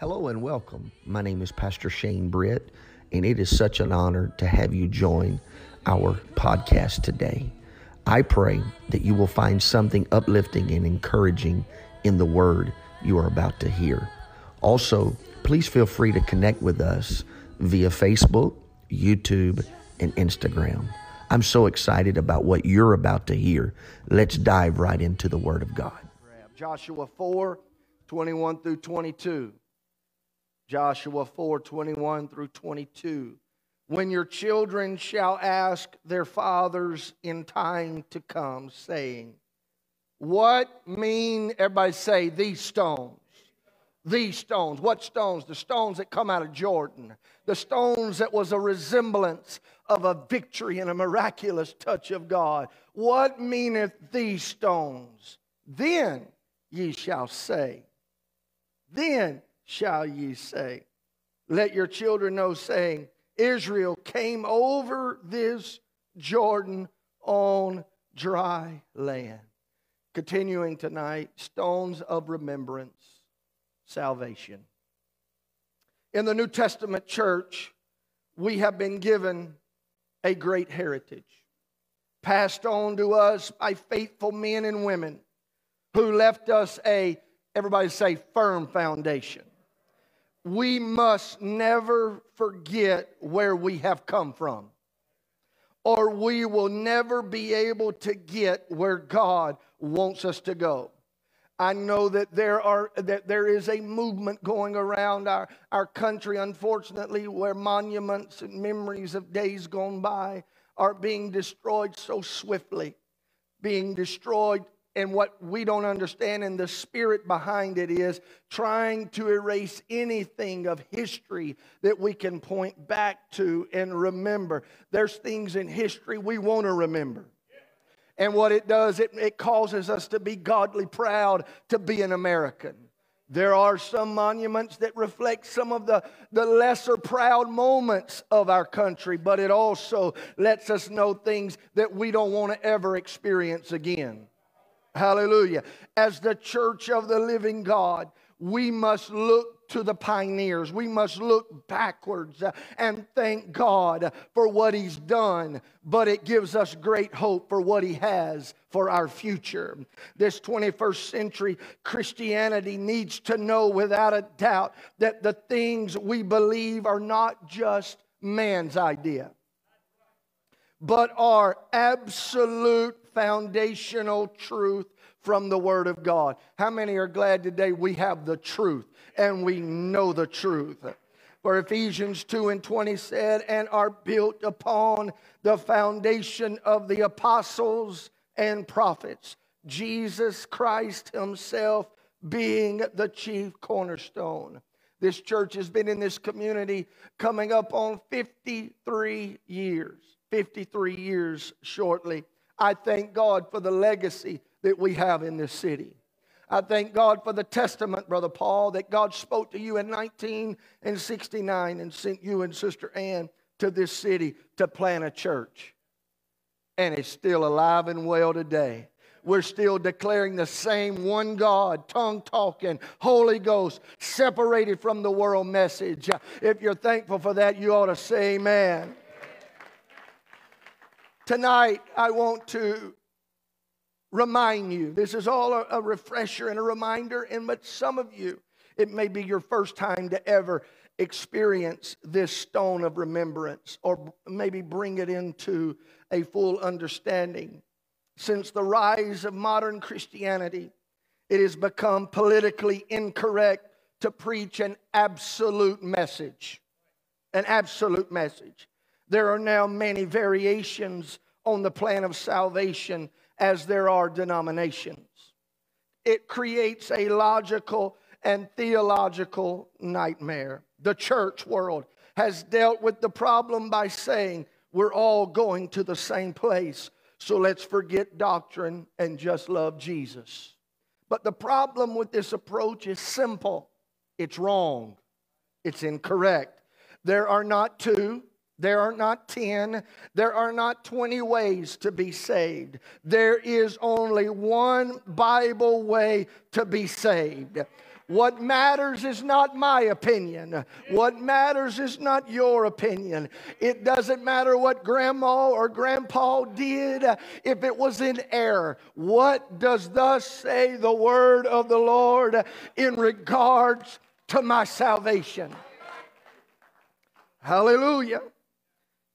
Hello and welcome. My name is Pastor Shane Britt, and it is such an honor to have you join our podcast today. I pray that you will find something uplifting and encouraging in the word you are about to hear. Also, please feel free to connect with us via Facebook, YouTube, and Instagram. I'm so excited about what you're about to hear. Let's dive right into the Word of God. Joshua 4, 21 through 22. Joshua 4, 21 through 22. When your children shall ask their fathers in time to come, saying, what mean, everybody say, these stones? These stones. What stones? The stones that come out of Jordan. The stones that was a resemblance of a victory and a miraculous touch of God. What meaneth these stones? Then ye shall say. Then shall ye say, let your children know, saying, Israel came over this Jordan on dry land. Continuing tonight, stones of remembrance, salvation. In the New Testament church, we have been given a great heritage, passed on to us by faithful men and women who left us a, everybody say, firm foundation. We must never forget where we have come from, or we will never be able to get where God wants us to go. I know that there is a movement going around our country, unfortunately, where monuments and memories of days gone by are being destroyed so swiftly, being destroyed. And what we don't understand, and the spirit behind it, is trying to erase anything of history that we can point back to and remember. There's things in history we want to remember. And what it does, it causes us to be godly proud to be an American. There are some monuments that reflect some of the lesser proud moments of our country, but it also lets us know things that we don't want to ever experience again. Hallelujah. As the church of the living God, we must look to the pioneers. We must look backwards and thank God for what He's done. But it gives us great hope for what He has for our future. This 21st century Christianity needs to know without a doubt that the things we believe are not just man's idea, but are absolute foundational truth from the Word of God. How many are glad today we have the truth and we know the truth? For Ephesians 2 and 20 said, and are built upon the foundation of the apostles and prophets, Jesus Christ Himself being the chief cornerstone. This church has been in this community coming up on 53 years. 53 years shortly. I thank God for the legacy that we have in this city. I thank God for the testament, Brother Paul, that God spoke to you in 1969 and sent you and Sister Ann to this city to plant a church. And it's still alive and well today. We're still declaring the same one God, tongue-talking, Holy Ghost, separated from the world message. If you're thankful for that, you ought to say amen. Tonight, I want to remind you, this is all a refresher and a reminder, and but some of you, it may be your first time to ever experience this stone of remembrance, or maybe bring it into a full understanding. Since the rise of modern Christianity, it has become politically incorrect to preach an absolute message. An absolute message. There are now many variations on the plan of salvation as there are denominations. It creates a logical and theological nightmare. The church world has dealt with the problem by saying, we're all going to the same place, so let's forget doctrine and just love Jesus. But the problem with this approach is simple. It's wrong. It's incorrect. There are not two. There are not 10, there are not 20 ways to be saved. There is only one Bible way to be saved. What matters is not my opinion. What matters is not your opinion. It doesn't matter what grandma or grandpa did if it was in error. What does thus say the word of the Lord in regards to my salvation? Hallelujah.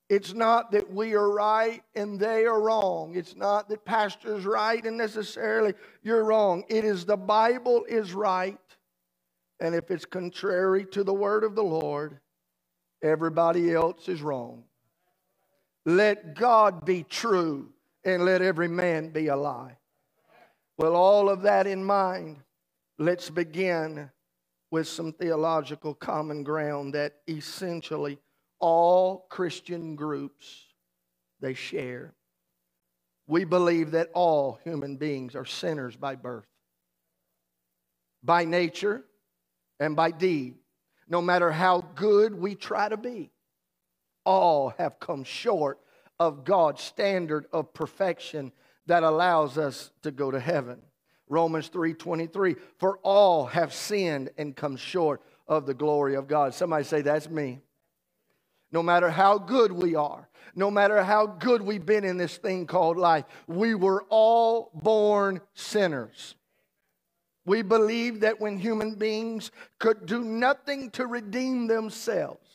It's not that we are right and they are wrong. It's not that pastor's right and necessarily you're wrong. It is the Bible is right. And if it's contrary to the word of the Lord, everybody else is wrong. Let God be true and let every man be a lie. Well, all of that in mind, let's begin with some theological common ground that essentially all Christian groups, they share. We believe that all human beings are sinners by birth, by nature, and by deed. No matter how good we try to be, all have come short of God's standard of perfection that allows us to go to heaven. Romans 3:23, for all have sinned and come short of the glory of God. Somebody say, that's me. No matter how good we are, no matter how good we've been in this thing called life, we were all born sinners. We believe that when human beings could do nothing to redeem themselves,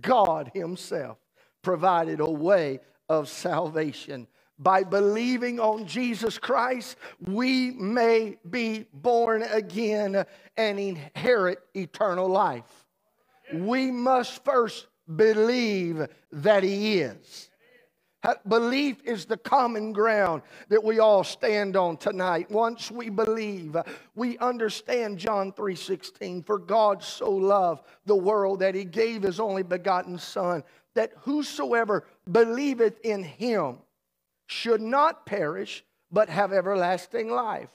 God Himself provided a way of salvation. By believing on Jesus Christ, we may be born again and inherit eternal life. We must first believe that He is. Belief is the common ground that we all stand on tonight. Once we believe, we understand John 3:16. For God so loved the world that He gave His only begotten Son, that whosoever believeth in Him should not perish, but have everlasting life.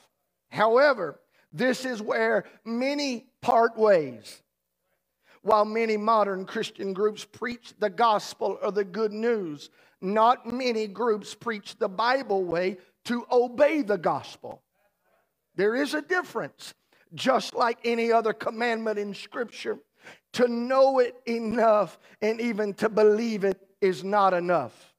However, this is where many part ways. While many modern Christian groups preach the gospel or the good news, not many groups preach the Bible way to obey the gospel. There is a difference, just like any other commandment in Scripture. To know it enough and even to believe it is not enough.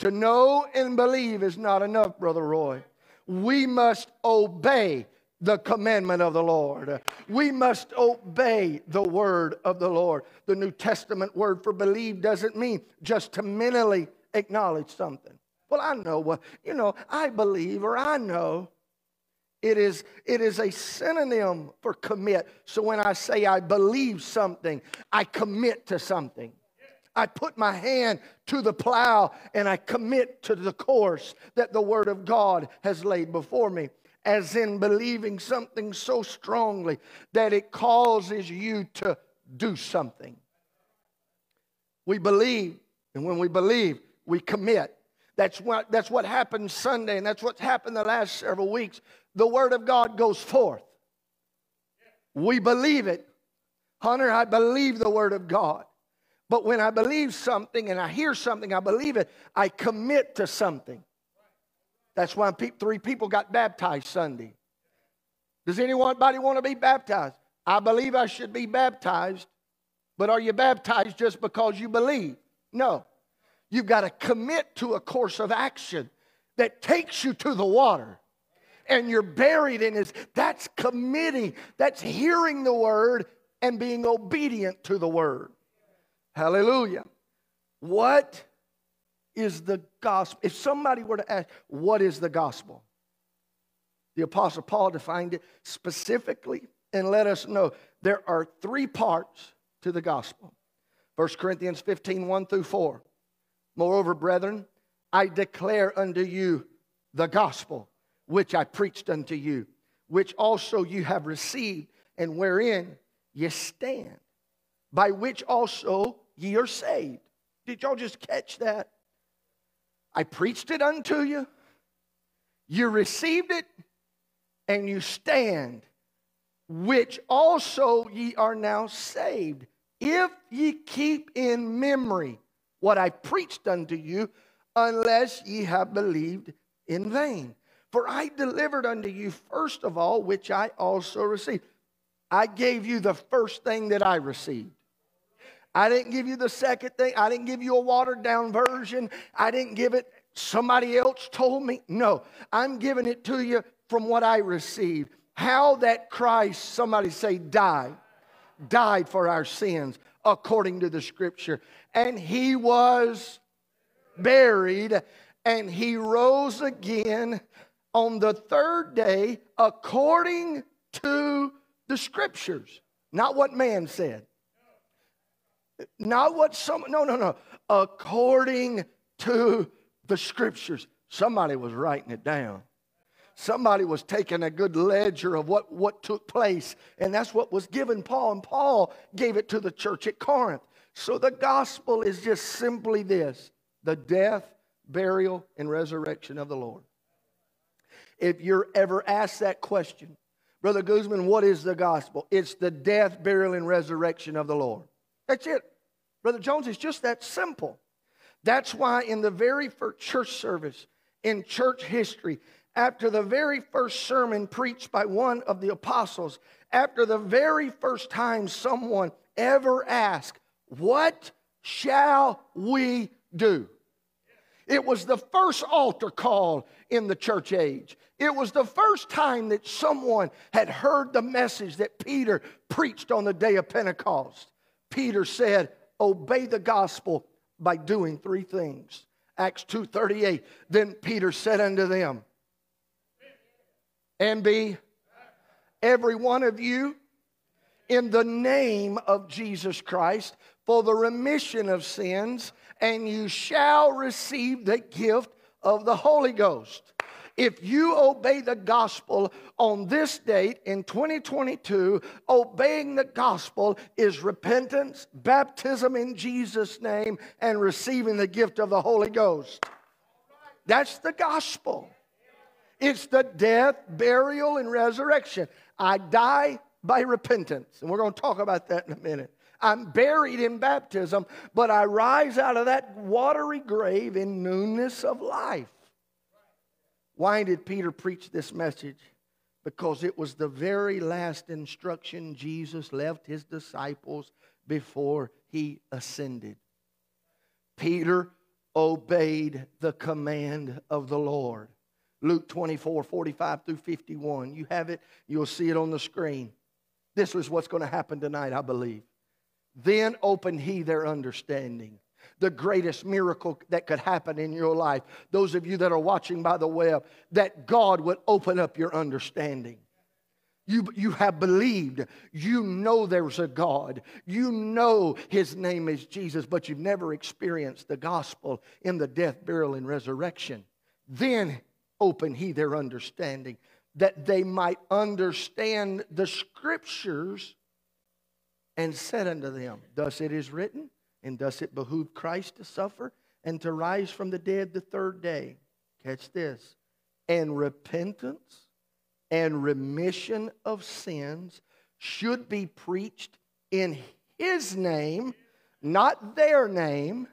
To know and believe is not enough, Brother Roy. We must obey the commandment of the Lord. We must obey the word of the Lord. The New Testament word for believe doesn't mean just to mentally acknowledge something. Well, I know what, you know, I believe or I know. It is a synonym for commit. So when I say I believe something, I commit to something. I put my hand to the plow and I commit to the course that the word of God has laid before me. As in believing something so strongly that it causes you to do something. We believe, and when we believe, we commit. That's what happened Sunday, and that's what's happened the last several weeks. The word of God goes forth. We believe it. Hunter, I believe the word of God. But when I believe something and I hear something, I believe it, I commit to something. That's why three people got baptized Sunday. Does anybody want to be baptized? I believe I should be baptized, but are you baptized just because you believe? No. You've got to commit to a course of action that takes you to the water, and you're buried in it. That's committing. That's hearing the word and being obedient to the word. Hallelujah. What is the gospel? If somebody were to ask, what is the gospel? The Apostle Paul defined it specifically and let us know there are three parts to the gospel. First Corinthians 15:1-4. Moreover, brethren, I declare unto you the gospel which I preached unto you, which also you have received, and wherein ye stand, by which also ye are saved. Did y'all just catch that? I preached it unto you, you received it, and you stand, which also ye are now saved, if ye keep in memory what I preached unto you, unless ye have believed in vain. For I delivered unto you first of all, which I also received. I gave you the first thing that I received. I didn't give you the second thing. I didn't give you a watered down version. I didn't give it, somebody else told me. No, I'm giving it to you from what I received. How that Christ, somebody say, died for our sins according to the Scripture. And he was buried, and he rose again on the third day according to the Scriptures. Not what man said. Not what some, no. According to the Scriptures. Somebody was writing it down. Somebody was taking a good ledger of what took place. And that's what was given Paul. And Paul gave it to the church at Corinth. So the gospel is just simply this: the death, burial, and resurrection of the Lord. If you're ever asked that question, Brother Guzman, what is the gospel? It's the death, burial, and resurrection of the Lord. That's it. Brother Jones, it's just that simple. That's why in the very first church service in church history, after the very first sermon preached by one of the apostles, after the very first time someone ever asked, what shall we do? It was the first altar call in the church age. It was the first time that someone had heard the message that Peter preached on the day of Pentecost. Peter said, obey the gospel by doing three things. Acts 2:38, then Peter said unto them, and be every one of you in the name of Jesus Christ for the remission of sins, and you shall receive the gift of the Holy Ghost. If you obey the gospel on this date in 2022, obeying the gospel is repentance, baptism in Jesus' name, and receiving the gift of the Holy Ghost. That's the gospel. It's the death, burial, and resurrection. I die by repentance. And we're going to talk about that in a minute. I'm buried in baptism, but I rise out of that watery grave in newness of life. Why did Peter preach this message? Because it was the very last instruction Jesus left his disciples before he ascended. Peter obeyed the command of the Lord. Luke 24:45-51. You have it. You'll see it on the screen. This is what's going to happen tonight, I believe. Then opened he their understanding. The greatest miracle that could happen in your life, those of you that are watching by the web, that God would open up your understanding. You have believed. You know there's a God. You know his name is Jesus, but you've never experienced the gospel in the death, burial, and resurrection. Then opened he their understanding, that they might understand the Scriptures, and said unto them, thus it is written, and thus it behooved Christ to suffer and to rise from the dead the third day. Catch this. And repentance and remission of sins should be preached in his name, not their name.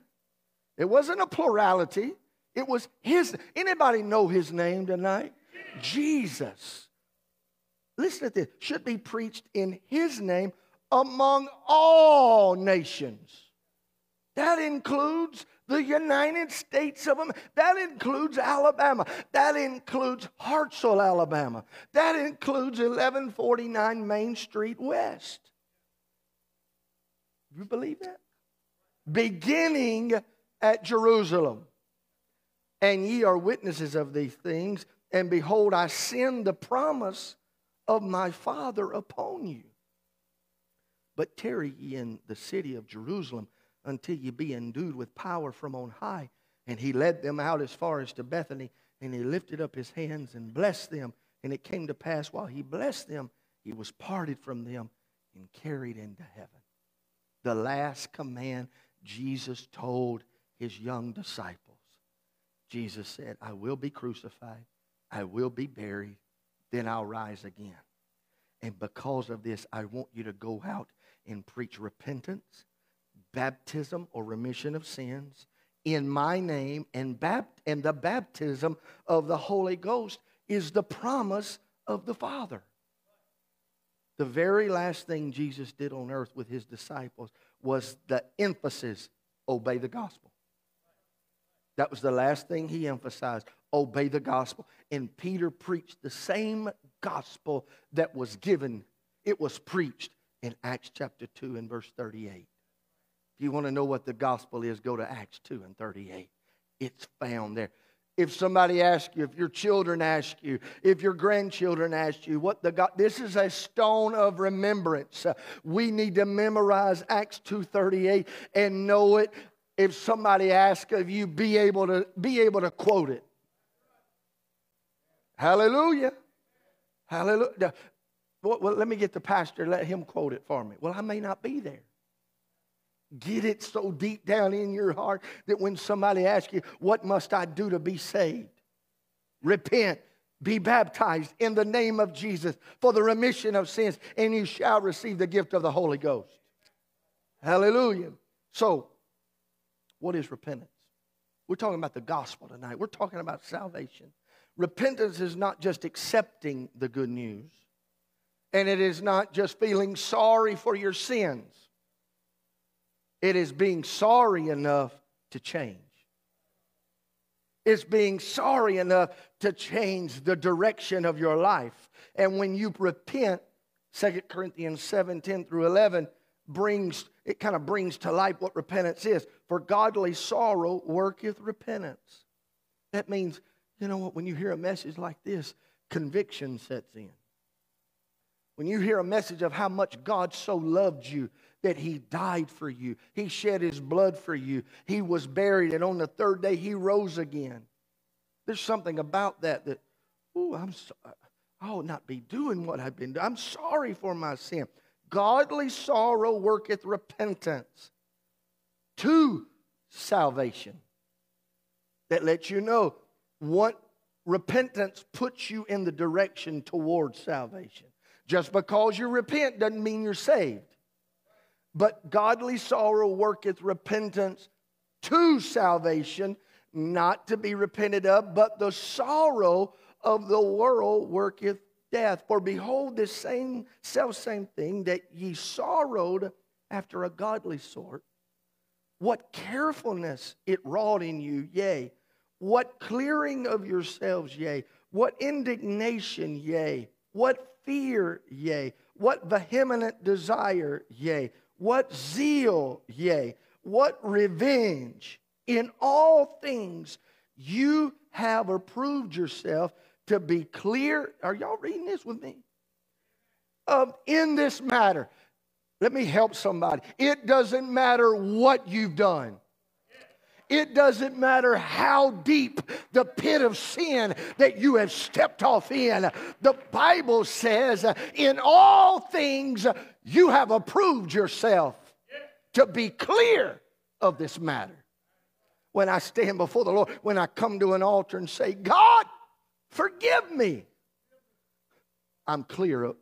It wasn't a plurality. It was his. Anybody know his name tonight? Jesus. Listen to this. Should be preached in his name among all nations. That includes the United States of America. That includes Alabama. That includes Hartsel, Alabama. That includes 1149 Main Street West. You believe that? Beginning at Jerusalem. And ye are witnesses of these things. And behold, I send the promise of my Father upon you. But tarry ye in the city of Jerusalem until ye be endued with power from on high. And he led them out as far as to Bethany, and he lifted up his hands and blessed them. And it came to pass, while he blessed them, he was parted from them and carried into heaven. The last command Jesus told his young disciples. Jesus said, I will be crucified, I will be buried, then I'll rise again. And because of this, I want you to go out and preach repentance, baptism or remission of sins in my name, and the baptism of the Holy Ghost is the promise of the Father. The very last thing Jesus did on earth with his disciples was the emphasis, obey the gospel. That was the last thing he emphasized, obey the gospel. And Peter preached the same gospel that was given. It was preached in Acts chapter 2 and verse 38. If you want to know what the gospel is, go to Acts 2 and 38. It's found there. If somebody asks you, if your children ask you, if your grandchildren ask you, what the God, this is a stone of remembrance. We need to memorize Acts 2:38 and know it. If somebody asks of you, be able to quote it. Hallelujah. Hallelujah. Well, let me get the pastor, let him quote it for me. Well, I may not be there. Get it so deep down in your heart that when somebody asks you, what must I do to be saved? Repent, be baptized in the name of Jesus for the remission of sins, and you shall receive the gift of the Holy Ghost. Hallelujah. So, what is repentance? We're talking about the gospel tonight. We're talking about salvation. Repentance is not just accepting the good news, and it is not just feeling sorry for your sins. It is being sorry enough to change. It's being sorry enough to change the direction of your life. And when you repent, 2 Corinthians 7, 10 through 11, it kind of brings to life what repentance is. For godly sorrow worketh repentance. That means, you know what, when you hear a message like this, conviction sets in. When you hear a message of how much God so loved you, that he died for you. He shed his blood for you. He was buried, and on the third day he rose again. There's something about that, ooh, I'm sorry. I ought not be doing what I've been doing. I'm sorry for my sin. Godly sorrow worketh repentance to salvation. That lets you know what repentance puts you in the direction towards salvation. Just because you repent doesn't mean you're saved. But godly sorrow worketh repentance to salvation, not to be repented of, but the sorrow of the world worketh death. For behold, this selfsame thing that ye sorrowed after a godly sort, what carefulness it wrought in you, yea, what clearing of yourselves, yea, what indignation, yea, what fear, yea, what vehement desire, yea, what zeal, yea, what revenge. In all things you have approved yourself to be clear. Are y'all reading this with me? In this matter, let me help somebody. It doesn't matter what you've done. It doesn't matter how deep the pit of sin that you have stepped off in. The Bible says, in all things you have approved yourself to be clear of this matter. When I stand before the Lord, when I come to an altar and say, God, forgive me, I'm clear of.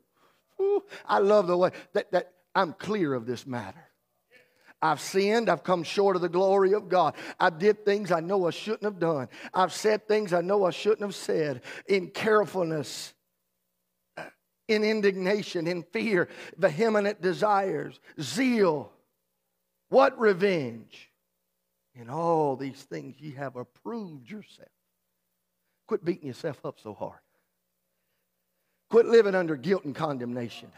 Ooh, I love the way that I'm clear of this matter. I've sinned. I've come short of the glory of God. I did things I know I shouldn't have done. I've said things I know I shouldn't have said. In carefulness, in indignation, in fear, vehement desires, zeal, what revenge. In all these things you have approved yourself. Quit beating yourself up so hard. Quit living under guilt and condemnation.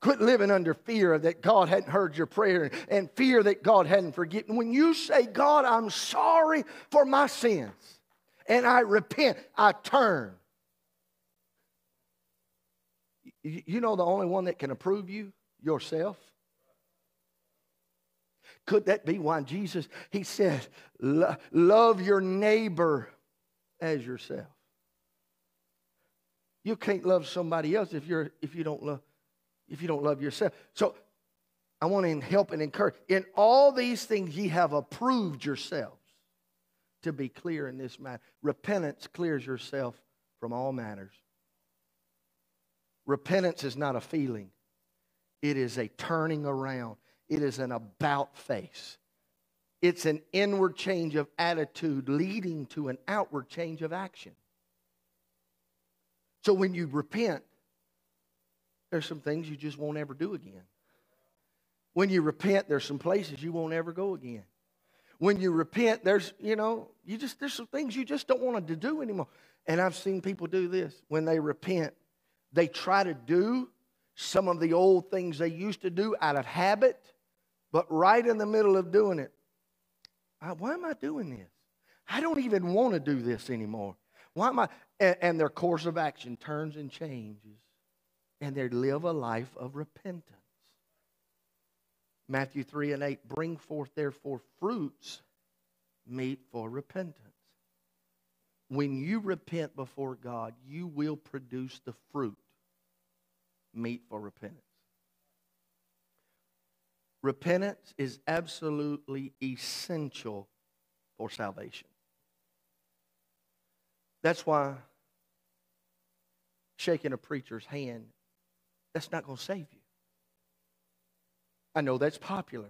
Quit living under fear that God hadn't heard your prayer and fear that God hadn't forgiven. When you say, God, I'm sorry for my sins, and I repent, I turn. You know the only one that can approve you? Yourself. Could that be why Jesus, he said, love your neighbor as yourself? You can't love somebody else if you don't love yourself. So I want to help and encourage. In all these things ye have approved yourselves to be clear in this matter. Repentance clears yourself from all manners. Repentance is not a feeling. It is a turning around. It is an about face. It's an inward change of attitude leading to an outward change of action. So when you repent, there's some things you just won't ever do again. When you repent, there's some places you won't ever go again. When you repent, there's, you know, you just, there's some things you just don't want to do anymore. And I've seen people do this. When they repent, they try to do some of the old things they used to do out of habit, but right in the middle of doing it, why am I doing this? I don't even want to do this anymore. Why am I? And their course of action turns and changes, and they live a life of repentance. Matthew 3:8, bring forth therefore fruits meet for repentance. When you repent before God, you will produce the fruit meet for repentance. Repentance is absolutely essential for salvation. That's why shaking a preacher's hand, that's not going to save you. I know that's popular.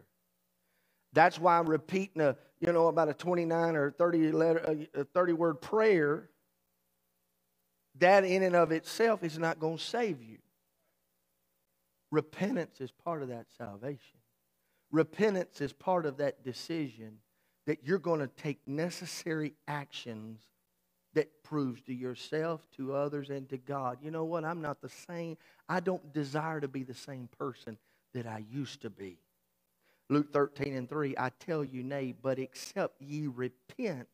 That's why I'm repeating a, you know, about a 29 or 30 letter, a 30 word prayer. That in and of itself is not going to save you. Repentance is part of that salvation. Repentance is part of that decision that you're going to take necessary actions that proves to yourself, to others, and to God, you know what? I'm not the same. I don't desire to be the same person that I used to be. Luke 13:3, I tell you, nay, but except ye repent,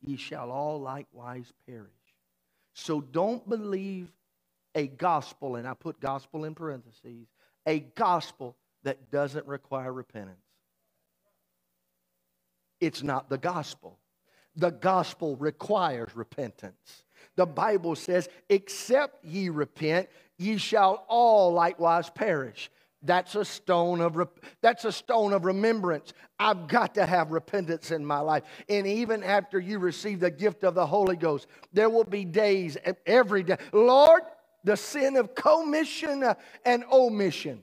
ye shall all likewise perish. So don't believe a gospel, and I put gospel in parentheses, a gospel that doesn't require repentance. It's not the gospel. The gospel requires repentance. The Bible says, except ye repent, ye shall all likewise perish. That's a stone of remembrance. I've got to have repentance in my life. And even after you receive the gift of the Holy Ghost, there will be days, every day. Lord, the sin of commission and omission.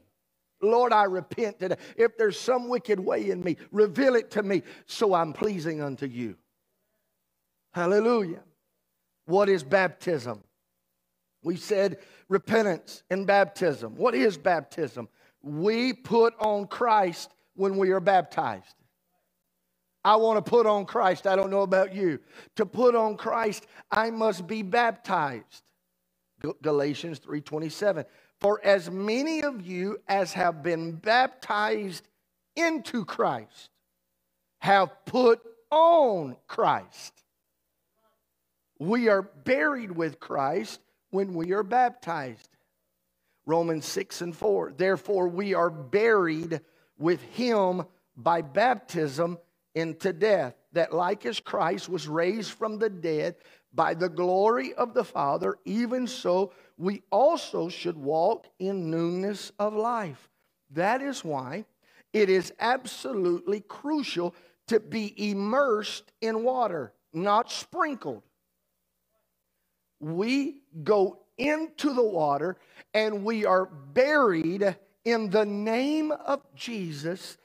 Lord, I repent today. If there's some wicked way in me, reveal it to me so I'm pleasing unto you. Hallelujah. What is baptism? We said repentance and baptism. What is baptism? We put on Christ when we are baptized. I want to put on Christ. I don't know about you. To put on Christ, I must be baptized. Galatians 3:27. For as many of you as have been baptized into Christ have put on Christ. We are buried with Christ when we are baptized. Romans 6:4. Therefore we are buried with him by baptism into death, that like as Christ was raised from the dead by the glory of the Father, even so we also should walk in newness of life. That is why it is absolutely crucial to be immersed in water, not sprinkled. We go into the water and we are buried in the name of Jesus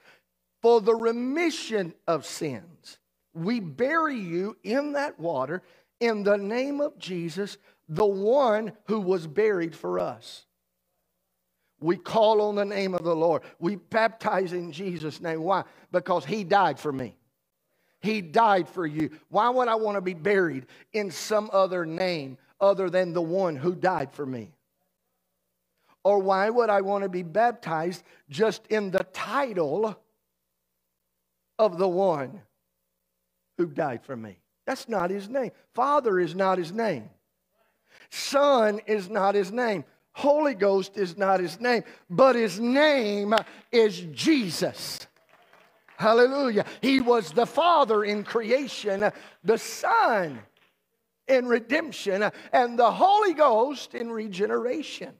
for the remission of sins. We bury you in that water in the name of Jesus, the one who was buried for us. We call on the name of the Lord. We baptize in Jesus' name. Why? Because he died for me. He died for you. Why would I want to be buried in some other name other than the one who died for me? Or why would I want to be baptized just in the title of the one who died for me? That's not his name. Father is not his name. Son is not his name. Holy Ghost is not his name. But his name is Jesus. Hallelujah. He was the Father in creation, the Son in redemption, and the Holy Ghost in regeneration.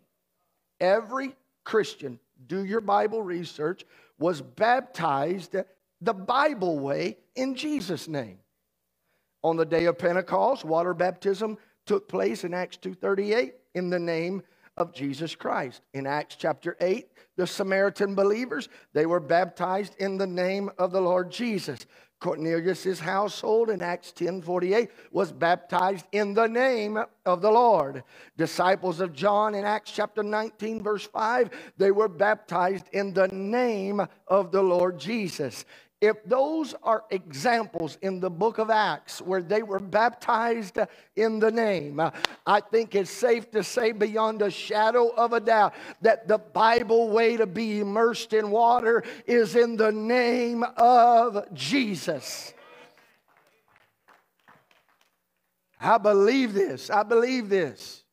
Every Christian, do your Bible research, was baptized the Bible way in Jesus' name. On the day of Pentecost, water baptism took place in Acts 2:38 in the name of Jesus Christ. In Acts chapter 8, the Samaritan believers, they were baptized in the name of the Lord Jesus. Cornelius' household in Acts 10:48 was baptized in the name of the Lord. Disciples of John in Acts chapter 19 verse 5, they were baptized in the name of the Lord Jesus. If those are examples in the book of Acts where they were baptized in the name, I think it's safe to say beyond a shadow of a doubt that the Bible way to be immersed in water is in the name of Jesus. I believe this. I believe this.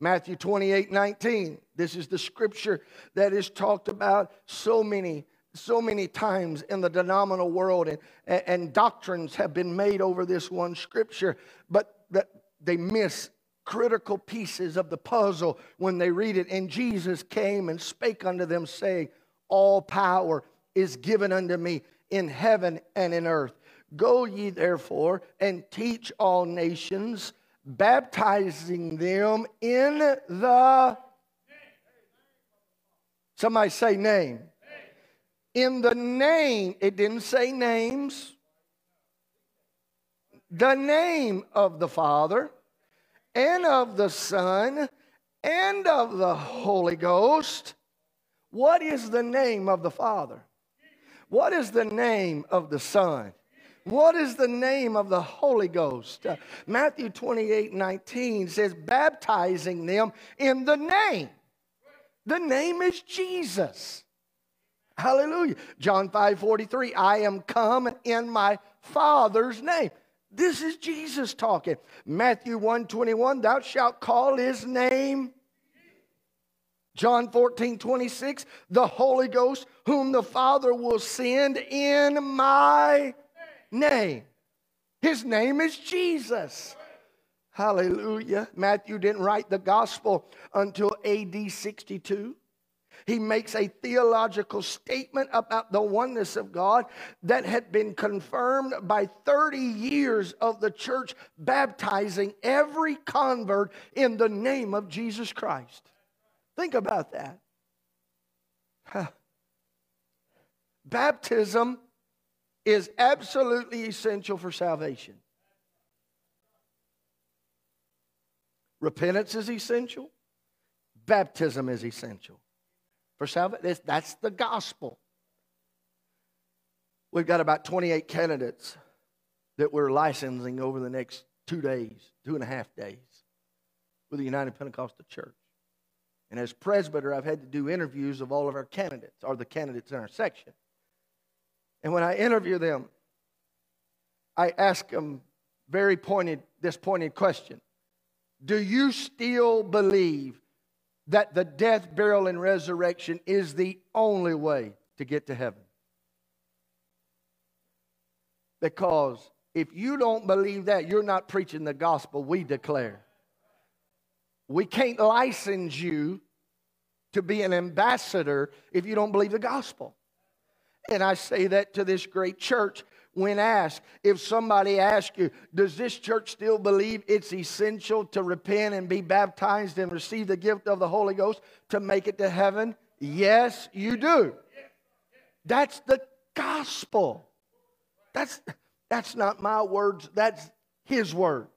Matthew 28:19. This is the scripture that is talked about so many times in the denominational world, and doctrines have been made over this one scripture, but that they miss critical pieces of the puzzle when they read it. And Jesus came and spake unto them, saying, all power is given unto me in heaven and in earth. Go ye therefore and teach all nations, baptizing them in the... Somebody say name. In the name, it didn't say names, the name of the Father and of the Son and of the Holy Ghost. What is the name of the Father? What is the name of the Son? What is the name of the Holy Ghost? Matthew 28:19 says, baptizing them in the name. The name is Jesus. Hallelujah. John 5:43, I am come in my Father's name. This is Jesus talking. Matthew 1:21, thou shalt call his name. John 14:26, the Holy Ghost, whom the Father will send in my name. His name is Jesus. Hallelujah. Matthew didn't write the gospel until A.D. 62. He makes a theological statement about the oneness of God that had been confirmed by 30 years of the church baptizing every convert in the name of Jesus Christ. Think about that. Huh. Baptism is absolutely essential for salvation. Repentance is essential. Baptism is essential. That's the gospel. We've got about 28 candidates that we're licensing over the next 2.5 days with the United Pentecostal Church. And as presbyter, I've had to do interviews of all of our candidates, or the candidates in our section. And when I interview them, I ask them this pointed question. Do you still believe that the death, burial, and resurrection is the only way to get to heaven? Because if you don't believe that, you're not preaching the gospel we declare. We can't license you to be an ambassador if you don't believe the gospel. And I say that to this great church when asked. If somebody asks you, does this church still believe it's essential to repent and be baptized and receive the gift of the Holy Ghost to make it to heaven? Yes, you do. That's the gospel. That's not my words. That's his words.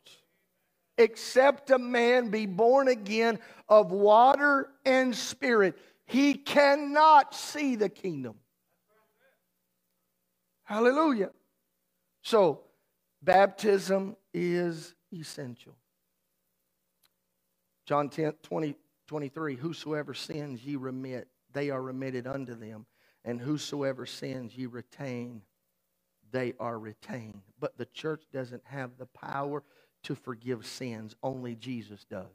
Except a man be born again of water and spirit, he cannot see the kingdom. Hallelujah. So, baptism is essential. John 10:23, whosoever sins ye remit, they are remitted unto them. And whosoever sins ye retain, they are retained. But the church doesn't have the power to forgive sins. Only Jesus does.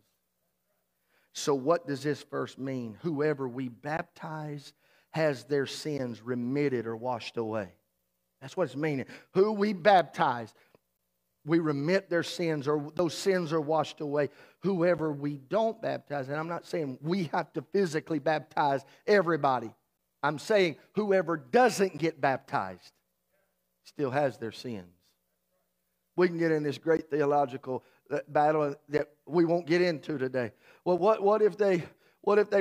So what does this verse mean? Whoever we baptize has their sins remitted or washed away. That's what it's meaning. Who we baptize, we remit their sins, or those sins are washed away. Whoever we don't baptize, and I'm not saying we have to physically baptize everybody. I'm saying whoever doesn't get baptized still has their sins. We can get in this great theological battle that we won't get into today. Well, what if they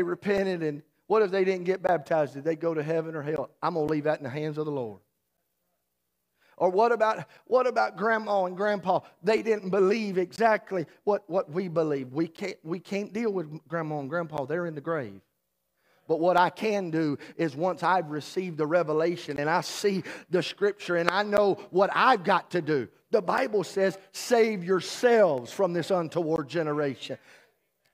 repented, and what if they didn't get baptized? Did they go to heaven or hell? I'm going to leave that in the hands of the Lord. Or what about Grandma and Grandpa? They didn't believe exactly what we believe. We can't deal with Grandma and Grandpa. They're in the grave. But what I can do is once I've received the revelation and I see the Scripture and I know what I've got to do. The Bible says, save yourselves from this untoward generation.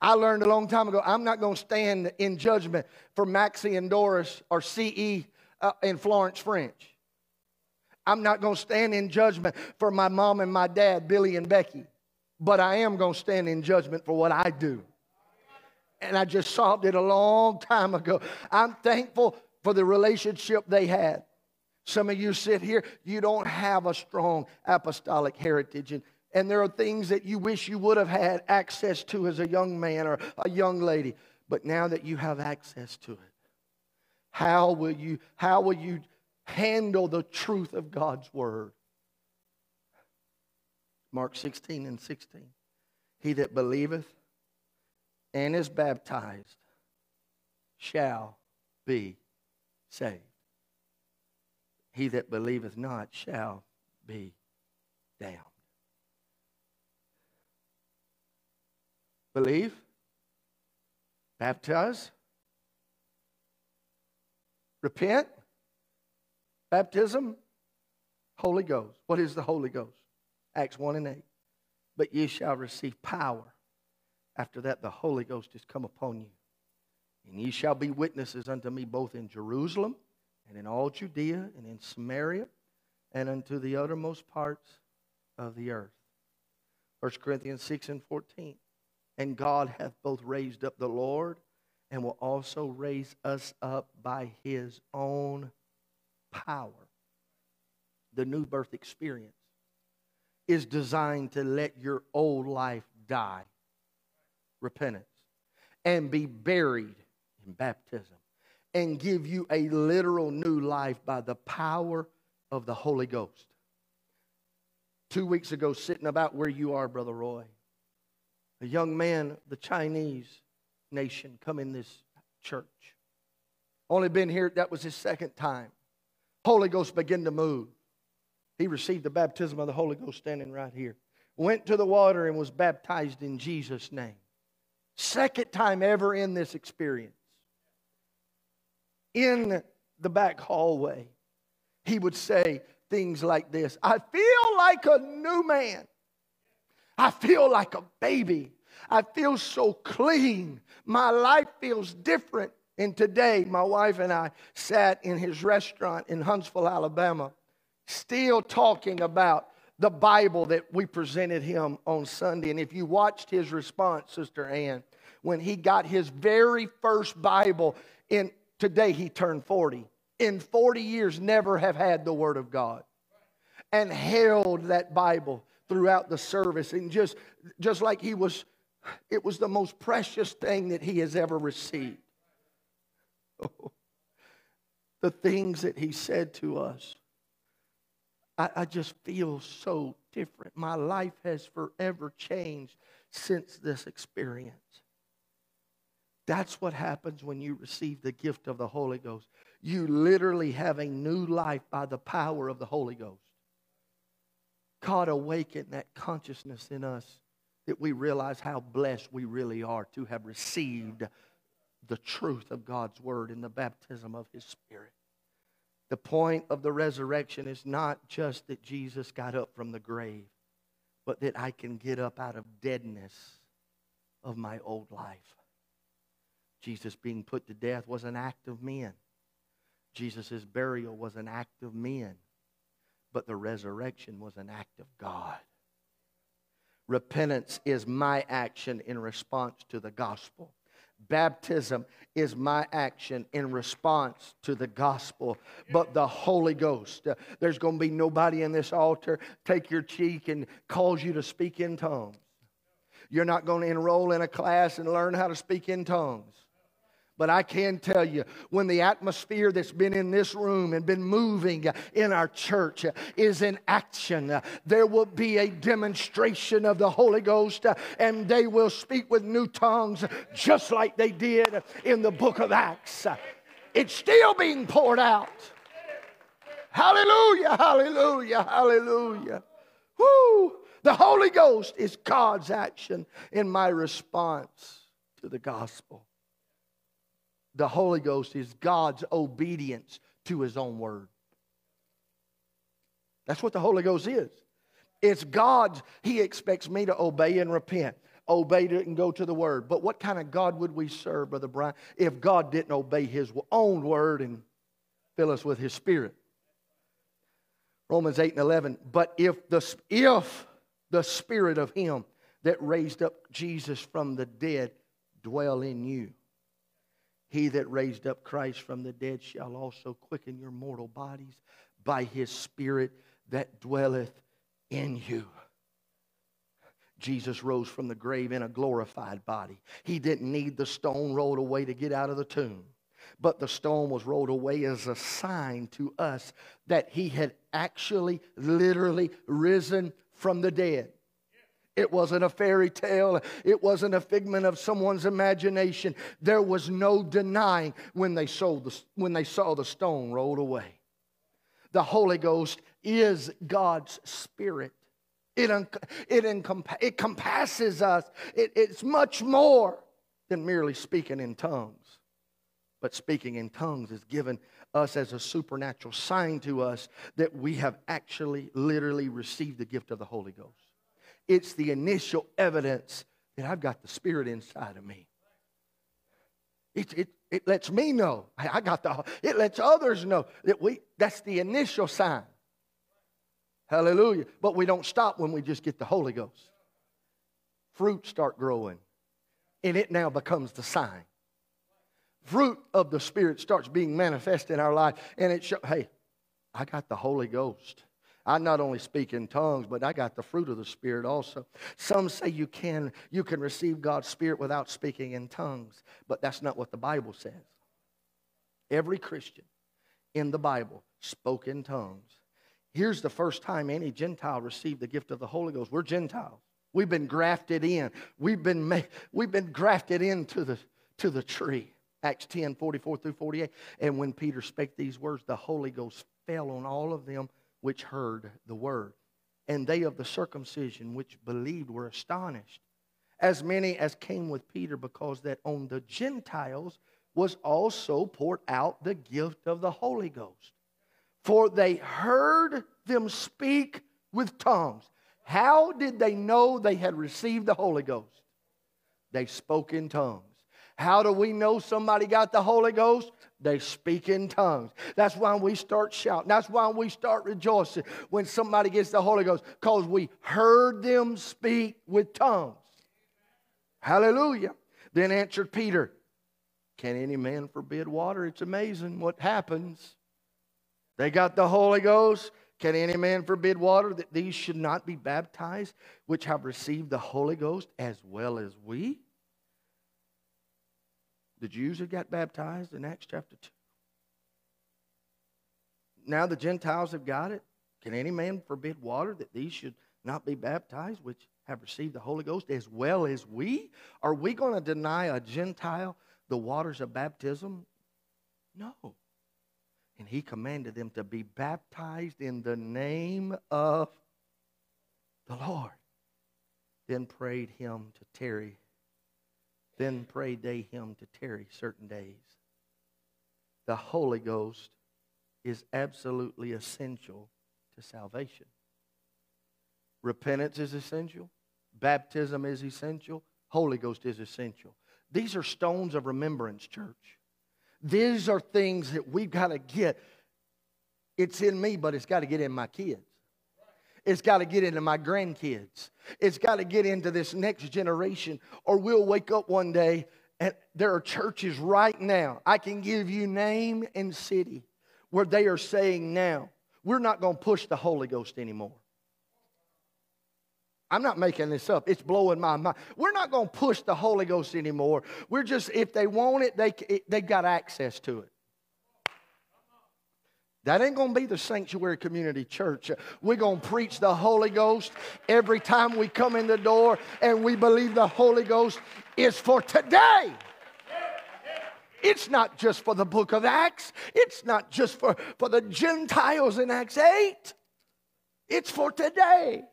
I learned a long time ago, I'm not going to stand in judgment for Maxie and Doris or C.E. And Florence French. I'm not going to stand in judgment for my mom and my dad, Billy and Becky. But I am going to stand in judgment for what I do. And I just solved it a long time ago. I'm thankful for the relationship they had. Some of you sit here, you don't have a strong apostolic heritage. And there are things that you wish you would have had access to as a young man or a young lady. But now that you have access to it, how will you handle the truth of God's word? Mark 16:16. He that believeth and is baptized shall be saved. He that believeth not shall be damned. Believe, baptize, repent, baptism, Holy Ghost. What is the Holy Ghost? Acts 1:8. But ye shall receive power. After that, the Holy Ghost is come upon you. And ye shall be witnesses unto me both in Jerusalem and in all Judea and in Samaria and unto the uttermost parts of the earth. First Corinthians 6:14. And God hath both raised up the Lord and will also raise us up by his own power. The new birth experience is designed to let your old life die. Repentance, and be buried in baptism, and give you a literal new life by the power of the Holy Ghost. 2 weeks ago, sitting about where you are, Brother Roy, a young man of the Chinese nation come in this church. Only been here, that was his second time. Holy Ghost began to move. He received the baptism of the Holy Ghost standing right here. Went to the water and was baptized in Jesus' name. Second time ever in this experience. In the back hallway, he would say things like this. I feel like a new man. I feel like a baby. I feel so clean. My life feels different. And today, my wife and I sat in his restaurant in Huntsville, Alabama, still talking about the Bible that we presented him on Sunday. And if you watched his response, Sister Ann, when he got his very first Bible, in today he turned 40. In 40 years, never have had the Word of God. And held that Bible throughout the service. And just like he was, it was the most precious thing that he has ever received. Oh, the things that he said to us. I just feel so different. My life has forever changed since this experience. That's what happens when you receive the gift of the Holy Ghost. You literally have a new life by the power of the Holy Ghost. God awakened that consciousness in us that we realize how blessed we really are to have received the truth of God's word in the baptism of his Spirit. The point of the resurrection is not just that Jesus got up from the grave, but that I can get up out of deadness of my old life. Jesus being put to death was an act of men. Jesus' burial was an act of men, but the resurrection was an act of God. Repentance is my action in response to the gospel. Baptism is my action in response to the gospel. But the Holy Ghost, there's going to be nobody in this altar take your cheek and cause you to speak in tongues. You're not going to enroll in a class and learn how to speak in tongues. But I can tell you, when the atmosphere that's been in this room and been moving in our church is in action, there will be a demonstration of the Holy Ghost, and they will speak with new tongues just like they did in the book of Acts. It's still being poured out. Hallelujah, hallelujah, hallelujah. Woo! The Holy Ghost is God's action in my response to the gospel. The Holy Ghost is God's obedience to His own word. That's what the Holy Ghost is. It's God's. He expects me to obey and repent. Obey it and go to the word. But what kind of God would we serve, Brother Brian, if God didn't obey His own word and fill us with His Spirit? Romans 8 and 11. But if the Spirit of Him that raised up Jesus from the dead dwell in you, He that raised up Christ from the dead shall also quicken your mortal bodies by His Spirit that dwelleth in you. Jesus rose from the grave in a glorified body. He didn't need the stone rolled away to get out of the tomb. But the stone was rolled away as a sign to us that He had actually, literally risen from the dead. It wasn't a fairy tale. It wasn't a figment of someone's imagination. There was no denying when they saw the stone rolled away. The Holy Ghost is God's Spirit. It encompasses us. It's much more than merely speaking in tongues. But speaking in tongues is given us as a supernatural sign to us that we have actually, literally received the gift of the Holy Ghost. It's the initial evidence that I've got the Spirit inside of me. It lets me know. It lets others know that that's the initial sign. Hallelujah. But we don't stop when we just get the Holy Ghost. Fruit start growing. And it now becomes the sign. Fruit of the Spirit starts being manifest in our life. And it shows, hey, I got the Holy Ghost. I not only speak in tongues, but I got the fruit of the Spirit also. Some say you can receive God's Spirit without speaking in tongues. But that's not what the Bible says. Every Christian in the Bible spoke in tongues. Here's the first time any Gentile received the gift of the Holy Ghost. We're Gentiles. We've been grafted in. We've been grafted into the tree. Acts 10, 44 through 48. And when Peter spake these words, the Holy Ghost fell on all of them which heard the word. And they of the circumcision which believed were astonished, as many as came with Peter, because that on the Gentiles was also poured out the gift of the Holy Ghost. For they heard them speak with tongues. How did they know they had received the Holy Ghost? They spoke in tongues. How do we know somebody got the Holy Ghost? They speak in tongues. That's why we start shouting. That's why we start rejoicing when somebody gets the Holy Ghost. Because we heard them speak with tongues. Hallelujah. Then answered Peter, can any man forbid water? It's amazing what happens. They got the Holy Ghost. Can any man forbid water, that these should not be baptized, which have received the Holy Ghost as well as we? The Jews had got baptized in Acts chapter 2. Now the Gentiles have got it. Can any man forbid water, that these should not be baptized, which have received the Holy Ghost as well as we? Are we going to deny a Gentile the waters of baptism? No. And He commanded them to be baptized in the name of the Lord. Then prayed Him to tarry. Then prayed they Him to tarry certain days. The Holy Ghost is absolutely essential to salvation. Repentance is essential. Baptism is essential. Holy Ghost is essential. These are stones of remembrance, church. These are things that we've got to get. It's in me, but it's got to get in my kids. It's got to get into my grandkids. It's got to get into this next generation, or we'll wake up one day and there are churches right now. I can give you name and city where they are saying now, we're not going to push the Holy Ghost anymore. I'm not making this up. It's blowing my mind. We're not going to push the Holy Ghost anymore. We're just, if they want it, they've got access to it. That ain't going to be the Sanctuary Community Church. We're going to preach the Holy Ghost every time we come in the door, and we believe the Holy Ghost is for today. It's not just for the book of Acts. It's not just for the Gentiles in Acts 8. It's for today.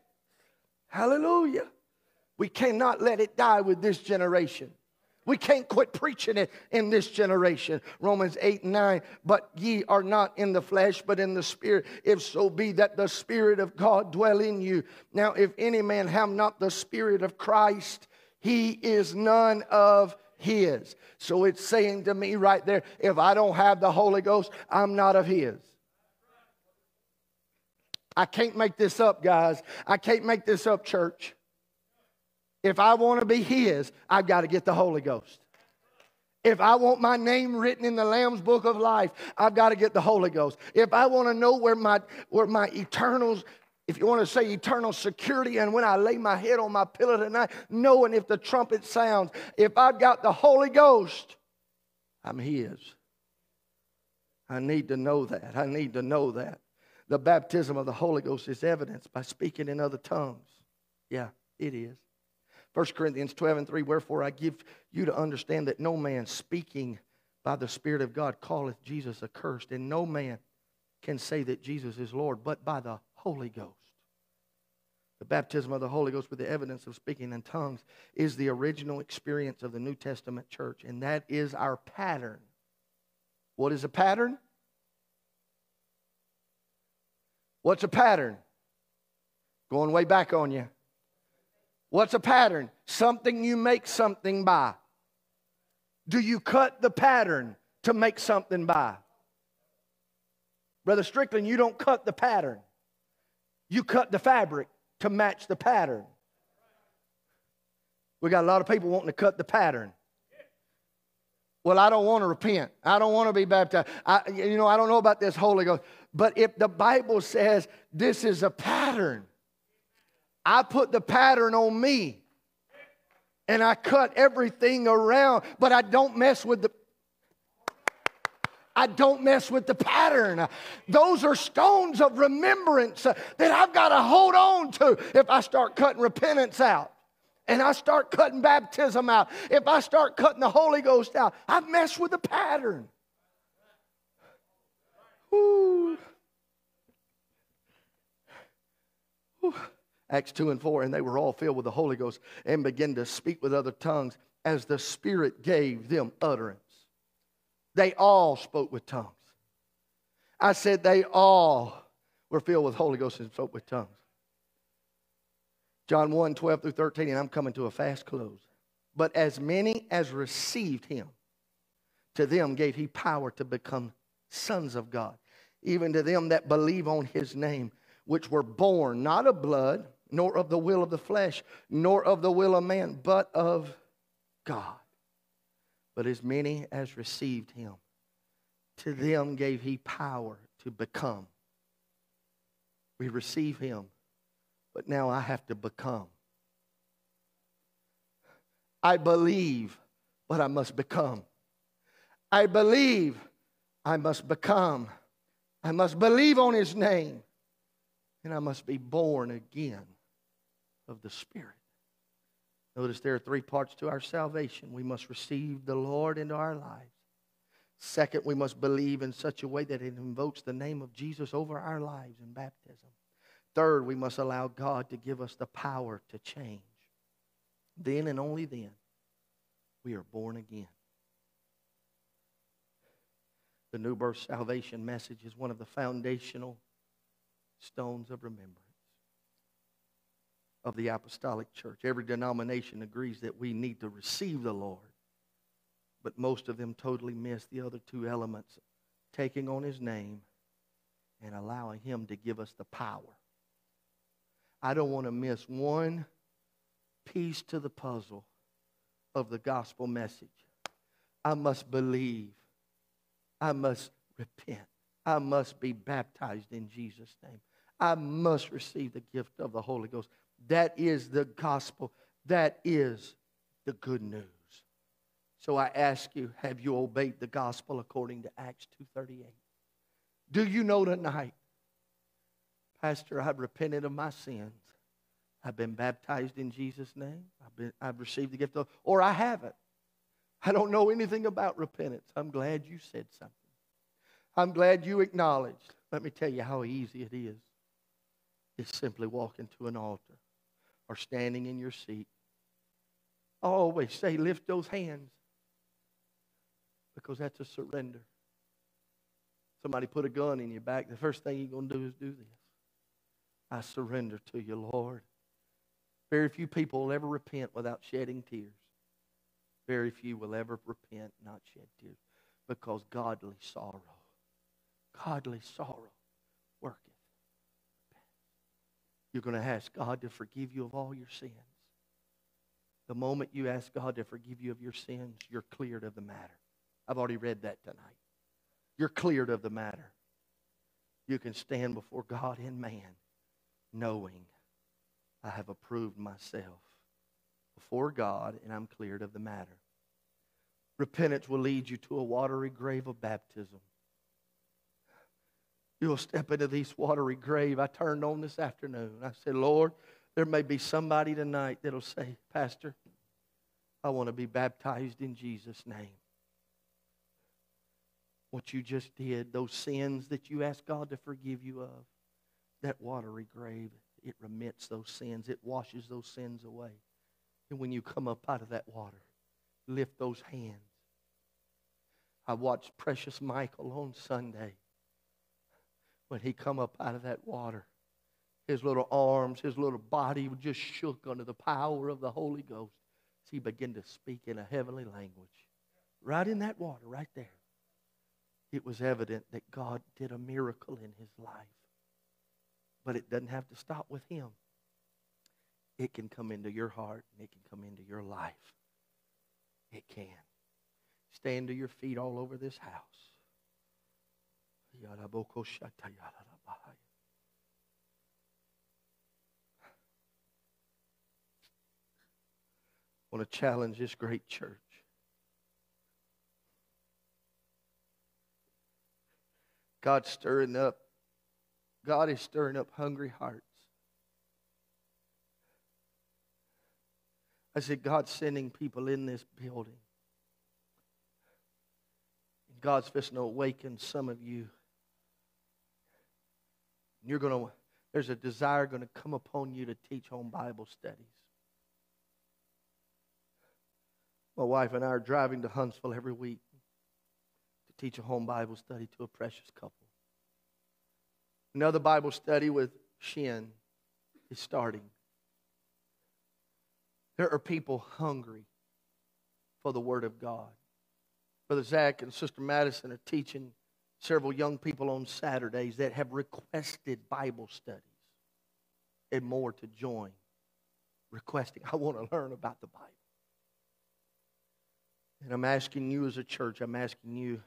Hallelujah. We cannot let it die with this generation. We can't quit preaching it in this generation. Romans 8:9, but ye are not in the flesh, but in the Spirit, if so be that the Spirit of God dwell in you. Now, if any man have not the Spirit of Christ, he is none of his. So it's saying to me right there, if I don't have the Holy Ghost, I'm not of his. I can't make this up, guys. I can't make this up, church. If I want to be his, I've got to get the Holy Ghost. If I want my name written in the Lamb's Book of Life, I've got to get the Holy Ghost. If I want to know where my eternal, if you want to say eternal security, and when I lay my head on my pillow tonight, knowing if the trumpet sounds, if I've got the Holy Ghost, I'm his. I need to know that. I need to know that. The baptism of the Holy Ghost is evidenced by speaking in other tongues. Yeah, it is. First Corinthians 12:3, wherefore I give you to understand that no man speaking by the Spirit of God calleth Jesus accursed, and no man can say that Jesus is Lord, but by the Holy Ghost. The baptism of the Holy Ghost with the evidence of speaking in tongues is the original experience of the New Testament church, and that is our pattern. What is a pattern? What's a pattern? Going way back on you. What's a pattern? Something you make something by. Do you cut the pattern to make something by? Brother Strickland, you don't cut the pattern. You cut the fabric to match the pattern. We got a lot of people wanting to cut the pattern. Well, I don't want to repent. I don't want to be baptized. I don't know about this Holy Ghost. But if the Bible says this is a pattern, I put the pattern on me, and I cut everything around, but I don't mess with the pattern. Those are stones of remembrance that I've got to hold on to. If I start cutting repentance out, and I start cutting baptism out, if I start cutting the Holy Ghost out, I've messed with the pattern. Ooh. Ooh. Acts 2:4, and they were all filled with the Holy Ghost and began to speak with other tongues as the Spirit gave them utterance. They all spoke with tongues. I said they all were filled with the Holy Ghost and spoke with tongues. John 1:12-13, and I'm coming to a fast close. But as many as received him, to them gave he power to become sons of God, even to them that believe on his name, which were born not of blood, nor of the will of the flesh, nor of the will of man, but of God. But as many as received him, to them gave he power to become. We receive him, but now I have to become. I believe, but I must become. I believe, I must become. I must believe on his name. And I must be born again of the Spirit. Notice there are three parts to our salvation. We must receive the Lord into our lives. Second, we must believe in such a way that it invokes the name of Jesus over our lives in baptism. Third, we must allow God to give us the power to change. Then and only then, we are born again. The new birth salvation message is one of the foundational stones of remembrance of the apostolic church. Every denomination agrees that we need to receive the Lord, but most of them totally miss the other two elements, taking on his name and allowing him to give us the power. I don't want to miss one piece to the puzzle of the gospel message. I must believe. I must repent. I must be baptized in Jesus' name. I must receive the gift of the Holy Ghost. That is the gospel. That is the good news. So I ask you, have you obeyed the gospel according to Acts 2:38? Do you know tonight, Pastor, I've repented of my sins. I've been baptized in Jesus' name. I've received the gift of, or I haven't. I don't know anything about repentance. I'm glad you said something. I'm glad you acknowledged. Let me tell you how easy it is. It's simply walking to an altar or standing in your seat. I always say lift those hands because that's a surrender. Somebody put a gun in your back. The first thing you're going to do is do this. I surrender to you, Lord. Very few people will ever repent without shedding tears. Very few will ever repent, not shed tears, because godly sorrow worketh. You're going to ask God to forgive you of all your sins. The moment you ask God to forgive you of your sins, you're cleared of the matter. I've already read that tonight. You're cleared of the matter. You can stand before God and man, knowing I have approved myself before God, and I'm cleared of the matter. Repentance will lead you to a watery grave of baptism. You'll step into this watery grave. I turned on this afternoon. I said, Lord, there may be somebody tonight that'll say, Pastor, I want to be baptized in Jesus' name. What you just did, those sins that you asked God to forgive you of, that watery grave, it remits those sins. It washes those sins away. And when you come up out of that water, lift those hands. I watched Precious Michael on Sunday. When he come up out of that water, his little arms, his little body just shook under the power of the Holy Ghost as he began to speak in a heavenly language. Right in that water, right there, it was evident that God did a miracle in his life. But it doesn't have to stop with him. It can come into your heart, and it can come into your life. It can. Stand to your feet all over this house. I want to challenge this great church. God is stirring up hungry hearts. I said, God's sending people in this building. God's fixing to awaken some of you. There's a desire going to come upon you to teach home Bible studies. My wife and I are driving to Huntsville every week to teach a home Bible study to a precious couple. Another Bible study with Shin is starting. There are people hungry for the Word of God. Brother Zach and Sister Madison are teaching several young people on Saturdays that have requested Bible studies and more to join. Requesting, I want to learn about the Bible. And I'm asking you as a church, I'm asking you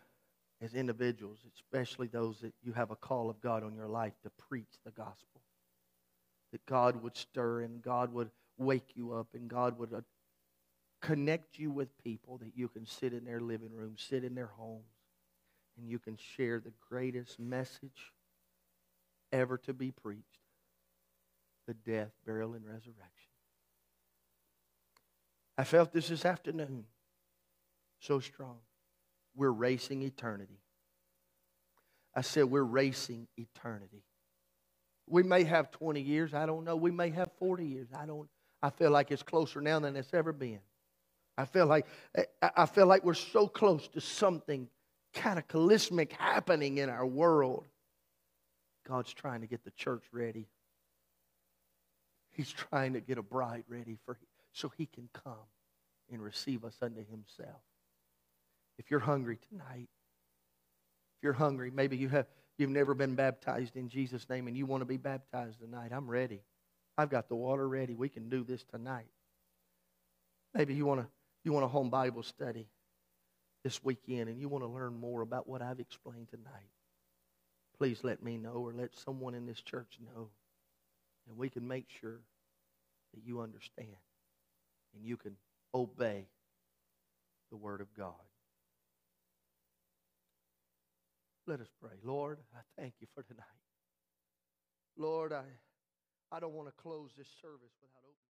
as individuals, especially those that you have a call of God on your life to preach the gospel, that God would stir and God would wake you up and God would connect you with people that you can sit in their living rooms, sit in their homes, and you can share the greatest message ever to be preached, the death, burial, and resurrection. I felt this afternoon so strong. We're racing eternity. I said we're racing eternity. We may have 20 years, I don't know. We may have 40 years, I don't know. I feel like it's closer now than it's ever been. I feel like we're so close to something cataclysmic happening in our world. God's trying to get the church ready. He's trying to get a bride ready so he can come and receive us unto himself. If you're hungry tonight, if you're hungry, maybe you've never been baptized in Jesus' name and you want to be baptized tonight, I'm ready. I've got the water ready. We can do this tonight. Maybe you want a home Bible study this weekend and you want to learn more about what I've explained tonight. Please let me know or let someone in this church know. And we can make sure that you understand and you can obey the Word of God. Let us pray. Lord, I thank you for tonight. Lord, I don't want to close this service without opening.